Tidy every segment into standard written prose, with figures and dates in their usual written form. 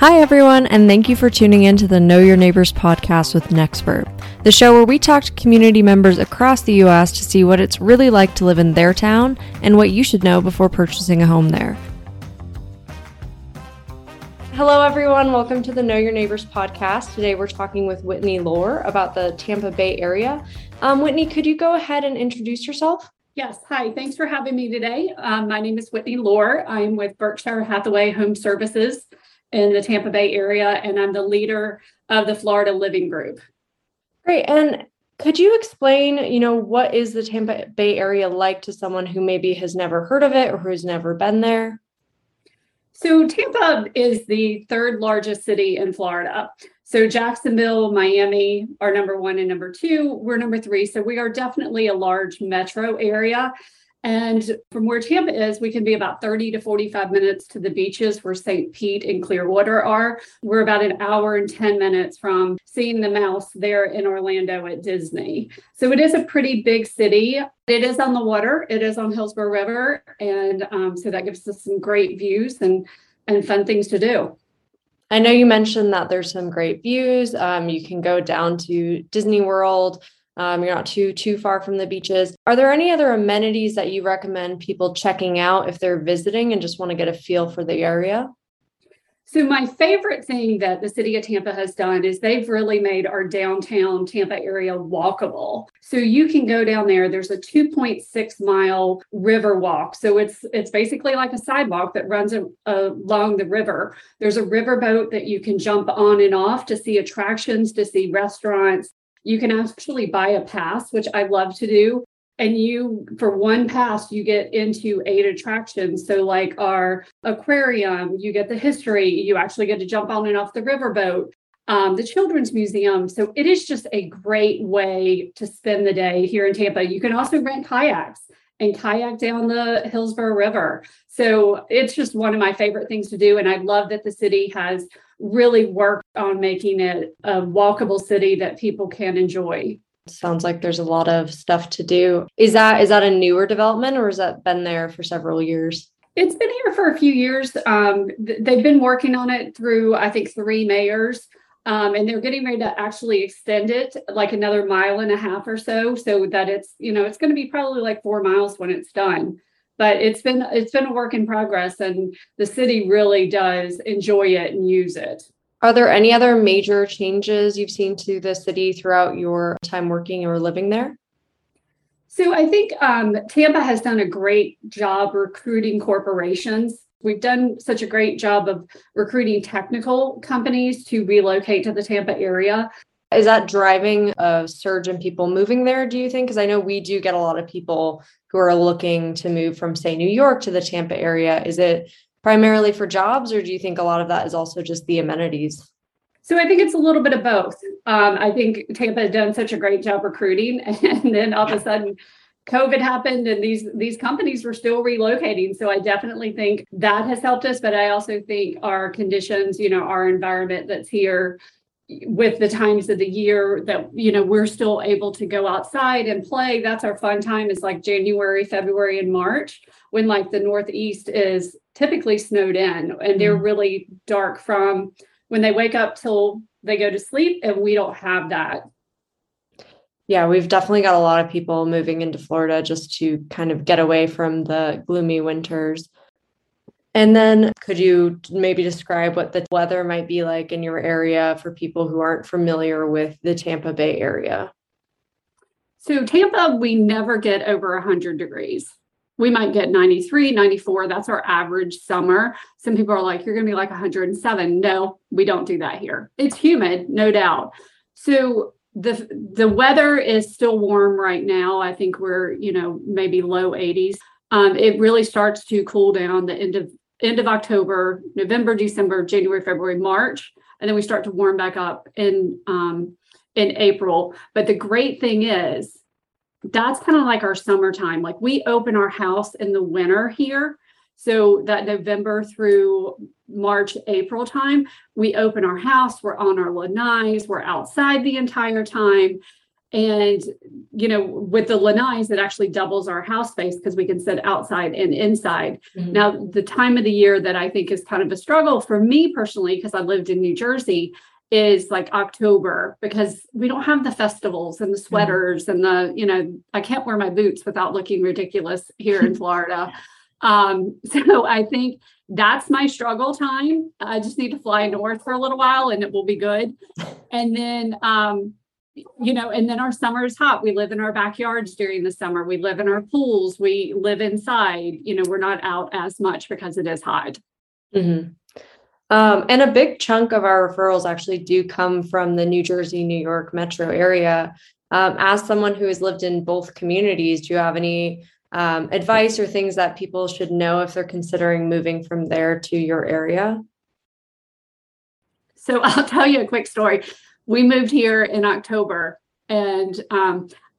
Hi everyone, and thank you for tuning in to the Know Your Neighbors podcast with Nextburb, the show where we talk to community members across the U.S. to see what it's really like to live in their town and what you should know before purchasing a home there. Hello everyone, welcome to the Know Your Neighbors podcast. Today we're talking with Whitney Lohr about the Tampa Bay area. Whitney, could you go ahead and introduce yourself? Yes. Hi. Thanks for having me today. My name is Whitney Lohr. I'm with Berkshire Hathaway Home Services in the Tampa Bay area, and I'm the leader of the Florida Living Group. Great. And could you explain, what is the Tampa Bay area like to someone who maybe has never heard of it or who's never been there? So Tampa is the third largest city in Florida. So Jacksonville, Miami are number one and number two. We're number three. So we are definitely a large metro area. And from where Tampa is, we can be about 30 to 45 minutes to the beaches where St. Pete and Clearwater are. We're about an hour and 10 minutes from seeing the mouse there in Orlando at Disney. So it is a pretty big city. It is on the water. It is on Hillsborough River. And so that gives us some great views and fun things to do. I know you mentioned that there's some great views. You can go down to Disney World. You're not too far from the beaches. Are there any other amenities that you recommend people checking out if they're visiting and just want to get a feel for the area? So my favorite thing that the city of Tampa has done is they've really made our downtown Tampa area walkable. So you can go down there. There's a 2.6 mile river walk. So it's basically like a sidewalk that runs along the river. There's a riverboat that you can jump on and off to see attractions, to see restaurants. You can actually buy a pass, which I love to do. And for one pass, you get into 8 attractions. So like our aquarium, you get the history, you actually get to jump on and off the riverboat, the children's museum. So it is just a great way to spend the day here in Tampa. You can also rent kayaks and kayak down the Hillsborough River. So it's just one of my favorite things to do. And I love that the city has really worked on making it a walkable city that people can enjoy. Sounds like there's a lot of stuff to do. Is that a newer development, or has that been there for several years? It's been here for a few years. They've been working on it through, I think, 3 mayors, and they're getting ready to actually extend it like another 1.5 miles or so that it's, it's going to be probably like 4 miles when it's done. But it's been a work in progress, and the city really does enjoy it and use it. Are there any other major changes you've seen to the city throughout your time working or living there? So I think Tampa has done a great job recruiting corporations. We've done such a great job of recruiting technical companies to relocate to the Tampa area. Is that driving a surge in people moving there, do you think? Because I know we do get a lot of people who are looking to move from, say, New York to the Tampa area. Is it primarily for jobs, or do you think a lot of that is also just the amenities? So I think it's a little bit of both. I think Tampa has done such a great job recruiting, and then all of a sudden COVID happened and these companies were still relocating. So I definitely think that has helped us, but I also think our conditions, our environment that's here with the times of the year that, we're still able to go outside and play. That's our fun time. It's like January, February, and March, when like the Northeast is typically snowed in, and they're really dark from when they wake up till they go to sleep, and we don't have that. Yeah, we've definitely got a lot of people moving into Florida just to kind of get away from the gloomy winters. And then could you maybe describe what the weather might be like in your area for people who aren't familiar with the Tampa Bay area? So Tampa, we never get over 100 degrees. We might get 93, 94. That's our average summer. Some people are like, you're going to be like 107. No, we don't do that here. It's humid, no doubt. So the weather is still warm right now. I think we're, maybe low 80s. It really starts to cool down the end of October, November, December, January, February, March, and then we start to warm back up in April. But the great thing is that's kind of like our summertime. Like we open our house in the winter here. So that November through March, April time, we open our house, we're on our lanais, we're outside the entire time. And, you know, with the lanais, it actually doubles our house space because we can sit outside and inside. Mm-hmm. Now, the time of the year that I think is kind of a struggle for me personally, because I lived in New Jersey, is like October, because we don't have the festivals and the sweaters and the, you know, I can't wear my boots without looking ridiculous here in Florida. So I think that's my struggle time. I just need to fly north for a little while and it will be good. And then, you know, and then our summer is hot. We live in our backyards during the summer. We live in our pools. We live inside. You know, we're not out as much because it is hot. Mm-hmm. And a big chunk of our referrals actually do come from the New Jersey, New York metro area. As someone who has lived in both communities, do you have any advice or things that people should know if they're considering moving from there to your area? So I'll tell you a quick story. We moved here in October, and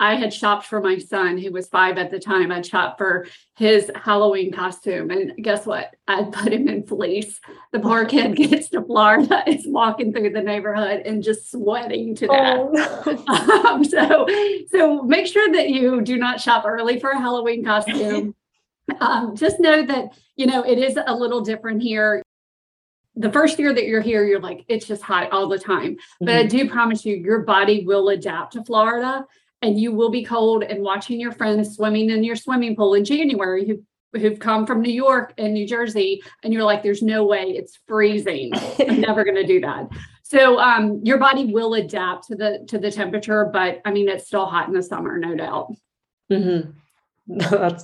I had shopped for my son, who was 5 at the time. I'd shopped for his Halloween costume. And guess what? I'd put him in fleece. The poor kid gets to Florida, is walking through the neighborhood and just sweating to death. Oh. So make sure that you do not shop early for a Halloween costume. Just know that, you know, it is a little different here. The first year that you're here, you're like, it's just hot all the time. Mm-hmm. But I do promise you, your body will adapt to Florida, and you will be cold, and watching your friends swimming in your swimming pool in January who've come from New York and New Jersey, and you're like, there's no way, it's freezing. I'm never going to do that. So your body will adapt to the temperature, but I mean, it's still hot in the summer, no doubt. Mm-hmm.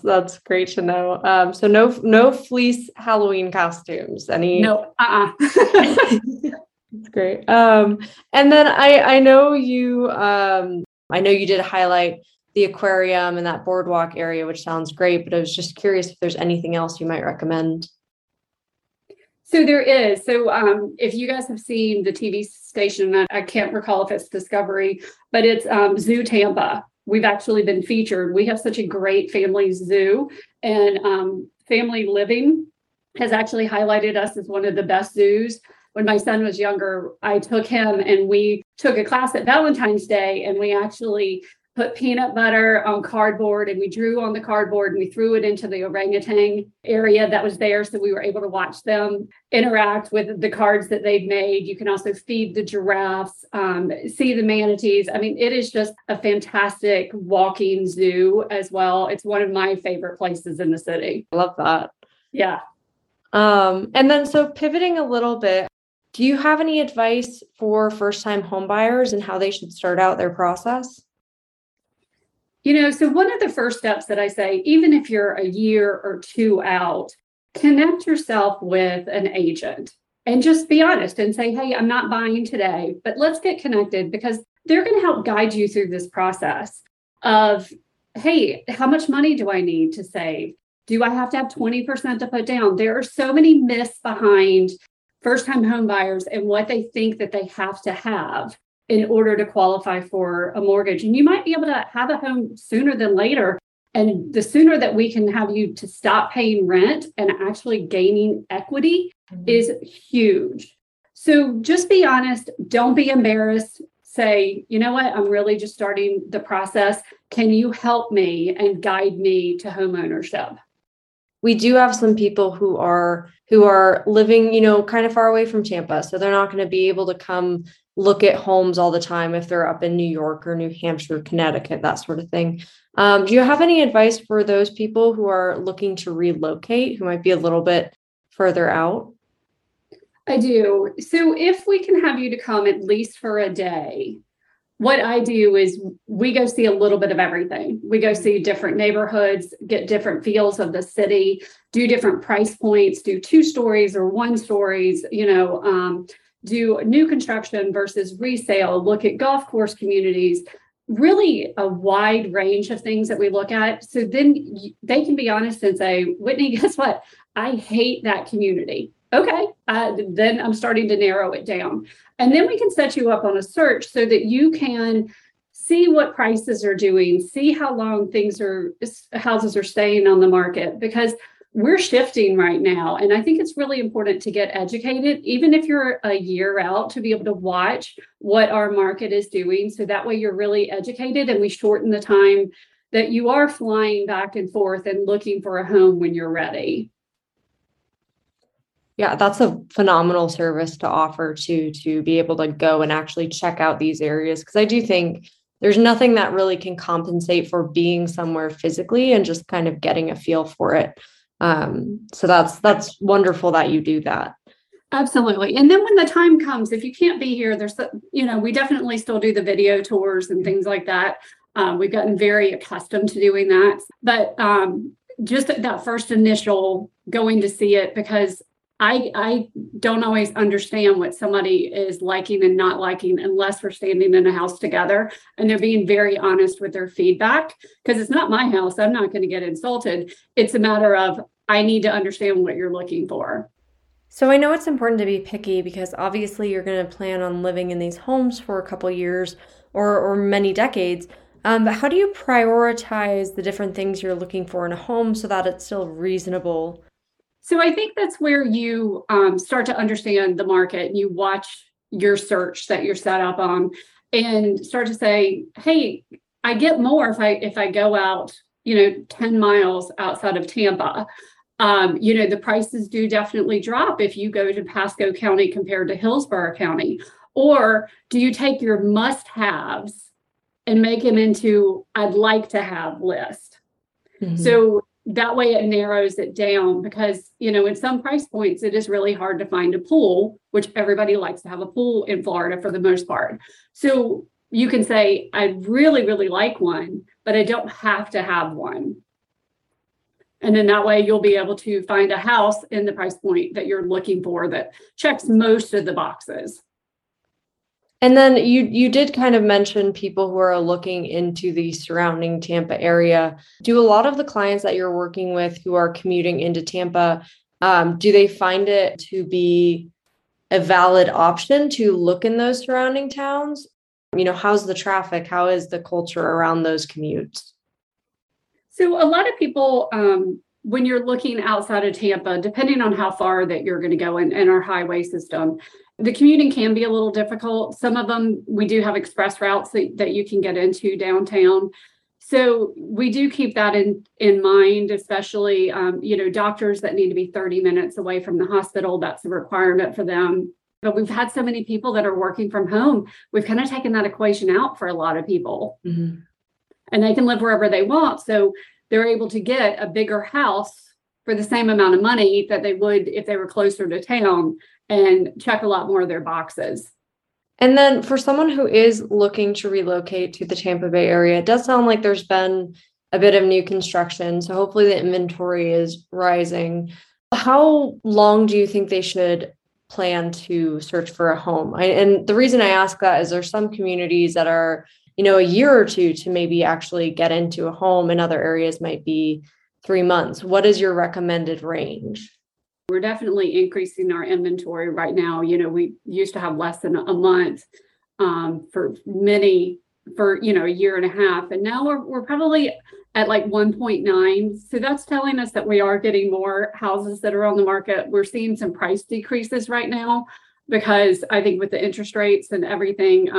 That's great to know. So no fleece Halloween costumes. That's great. And then I know you did highlight the aquarium and that boardwalk area, which sounds great, but I was just curious if there's anything else you might recommend. So there is. So if you guys have seen the TV station, I can't recall if it's Discovery, but it's Zoo Tampa. We've actually been featured. We have such a great family zoo, and Family Living has actually highlighted us as one of the best zoos. When my son was younger, I took him and we took a class at Valentine's Day, and we actually put peanut butter on cardboard, and we drew on the cardboard, and we threw it into the orangutan area that was there. So we were able to watch them interact with the cards that they've made. You can also feed the giraffes, see the manatees. I mean, it is just a fantastic walking zoo as well. It's one of my favorite places in the city. I love that. Yeah. And then, so pivoting a little bit, do you have any advice for first-time homebuyers and how they should start out their process? You know, so one of the first steps that I say, even if you're a year or two out, connect yourself with an agent and just be honest and say, hey, I'm not buying today, but let's get connected, because they're going to help guide you through this process of, hey, how much money do I need to save? Do I have to have 20% to put down? There are so many myths behind first-time home buyers and what they think that they have to have in order to qualify for a mortgage. And you might be able to have a home sooner than later. And the sooner that we can have you to stop paying rent and actually gaining equity is huge. So just be honest. Don't be embarrassed. Say, you know what? I'm really just starting the process. Can you help me and guide me to home ownership? We do have some people who are living, you know, kind of far away from Tampa. So they're not going to be able to come look at homes all the time if they're up in New York or New Hampshire, Connecticut, that sort of thing. Do you have any advice for those people who are looking to relocate, who might be a little bit further out? I do. So if we can have you to come at least for a day, what I do is we go see a little bit of everything. We go see different neighborhoods, get different feels of the city, do different price points, do 2 stories or 1 stories, you know, do new construction versus resale, look at golf course communities, really a wide range of things that we look at. So then they can be honest and say, Whitney, guess what? I hate that community. Okay, then I'm starting to narrow it down. And then we can set you up on a search so that you can see what prices are doing, see how long houses are staying on the market. Because we're shifting right now. And I think it's really important to get educated, even if you're a year out, to be able to watch what our market is doing. So that way you're really educated, and we shorten the time that you are flying back and forth and looking for a home when you're ready. Yeah, that's a phenomenal service to offer, to be able to go and actually check out these areas. Because I do think there's nothing that really can compensate for being somewhere physically and just kind of getting a feel for it. So that's wonderful that you do that. Absolutely. And then when the time comes, if you can't be here, there's, we definitely still do the video tours and things like that. We've gotten very accustomed to doing that, but just that first initial going to see it, because I don't always understand what somebody is liking and not liking unless we're standing in a house together and they're being very honest with their feedback, because it's not my house. I'm not going to get insulted. It's a matter of, I need to understand what you're looking for. So I know it's important to be picky, because obviously you're going to plan on living in these homes for a couple years or many decades. But how do you prioritize the different things you're looking for in a home so that it's still reasonable? So I think that's where you start to understand the market, and you watch your search that you're set up on and start to say, hey, I get more if I go out, 10 miles outside of Tampa. The prices do definitely drop if you go to Pasco County compared to Hillsborough County. Or do you take your must-haves and make them into I'd like to have list? Mm-hmm. So that way it narrows it down, because, in some price points, it is really hard to find a pool, which everybody likes to have a pool in Florida for the most part. So you can say, I really, really like one, but I don't have to have one. And then that way you'll be able to find a house in the price point that you're looking for that checks most of the boxes. And then you did kind of mention people who are looking into the surrounding Tampa area. Do a lot of the clients that you're working with who are commuting into Tampa, do they find it to be a valid option to look in those surrounding towns? How's the traffic? How is the culture around those commutes? So a lot of people, when you're looking outside of Tampa, depending on how far that you're going to go in our highway system, the commuting can be a little difficult. Some of them, we do have express routes that you can get into downtown. So we do keep that in mind, especially, doctors that need to be 30 minutes away from the hospital. That's a requirement for them. But we've had so many people that are working from home. We've kind of taken that equation out for a lot of people. Mm-hmm. And they can live wherever they want. So they're able to get a bigger house for the same amount of money that they would if they were closer to town, and check a lot more of their boxes. And then for someone who is looking to relocate to the Tampa Bay area, it does sound like there's been a bit of new construction. So hopefully the inventory is rising. How long do you think they should plan to search for a home? And the reason I ask that is there's some communities that are, a year or two to maybe actually get into a home, and other areas might be 3 months. What is your recommended range? We're definitely increasing our inventory right now. We used to have less than a month for a year and a half. And now we're probably at like 1.9. So that's telling us that we are getting more houses that are on the market. We're seeing some price decreases right now, because I think with the interest rates and everything,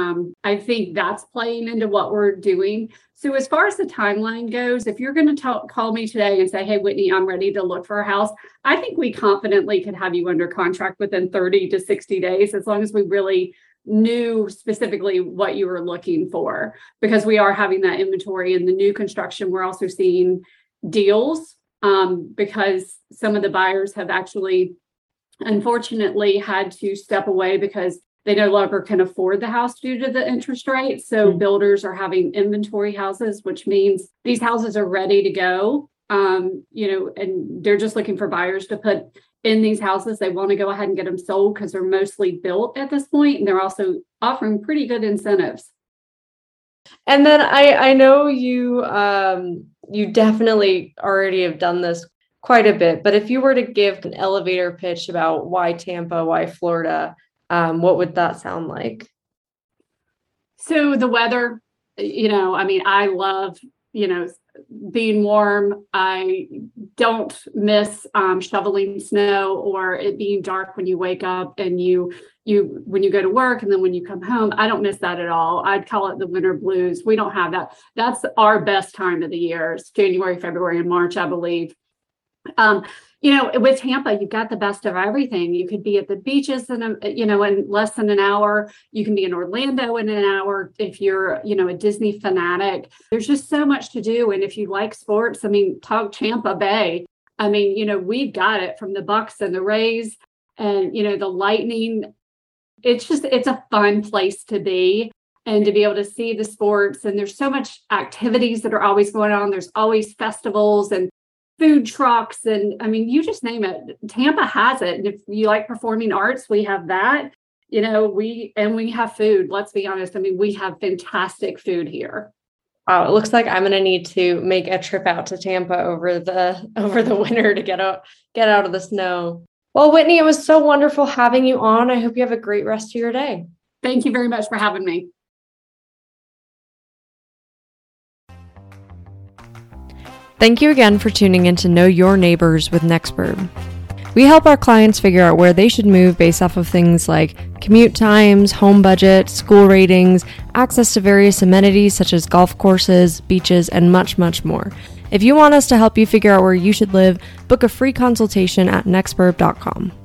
I think that's playing into what we're doing. So as far as the timeline goes, if you're going to call me today and say, hey, Whitney, I'm ready to look for a house, I think we confidently could have you under contract within 30 to 60 days, as long as we really knew specifically what you were looking for, because we are having that inventory in the new construction. We're also seeing deals because some of the buyers have actually unfortunately had to step away because they no longer can afford the house due to the interest rate. So builders are having inventory houses, which means these houses are ready to go, and they're just looking for buyers to put in these houses. They want to go ahead and get them sold because they're mostly built at this point, and they're also offering pretty good incentives. And then I know you definitely already have done this quite a bit, but if you were to give an elevator pitch about why Tampa, why Florida, what would that sound like? So the weather, I love you know, being warm. I don't miss shoveling snow or it being dark when you wake up and you when you go to work and then when you come home. I don't miss that at all. I'd call it the winter blues. We don't have that. That's our best time of the year. It's January, February, and March, I believe. You know, with Tampa, you've got the best of everything. You could be at the beaches in less than an hour. You can be in Orlando in an hour if you're, you know, a Disney fanatic. There's just so much to do. And if you like sports, I mean, talk Tampa Bay. I mean, you know, we've got it from the Bucks and the Rays and, you know, the Lightning. It's a fun place to be and to be able to see the sports. And there's so much activities that are always going on. There's always festivals and food trucks, and I mean, you just name it. Tampa has it. And if you like performing arts, we have that. You know, we have food. Let's be honest. I mean, we have fantastic food here. Wow, it looks like I'm going to need to make a trip out to Tampa over the winter to get out of the snow. Well, Whitney, it was so wonderful having you on. I hope you have a great rest of your day. Thank you very much for having me. Thank you again for tuning in to Know Your Neighbors with Nextburb. We help our clients figure out where they should move based off of things like commute times, home budget, school ratings, access to various amenities such as golf courses, beaches, and much, much more. If you want us to help you figure out where you should live, book a free consultation at nextburb.com.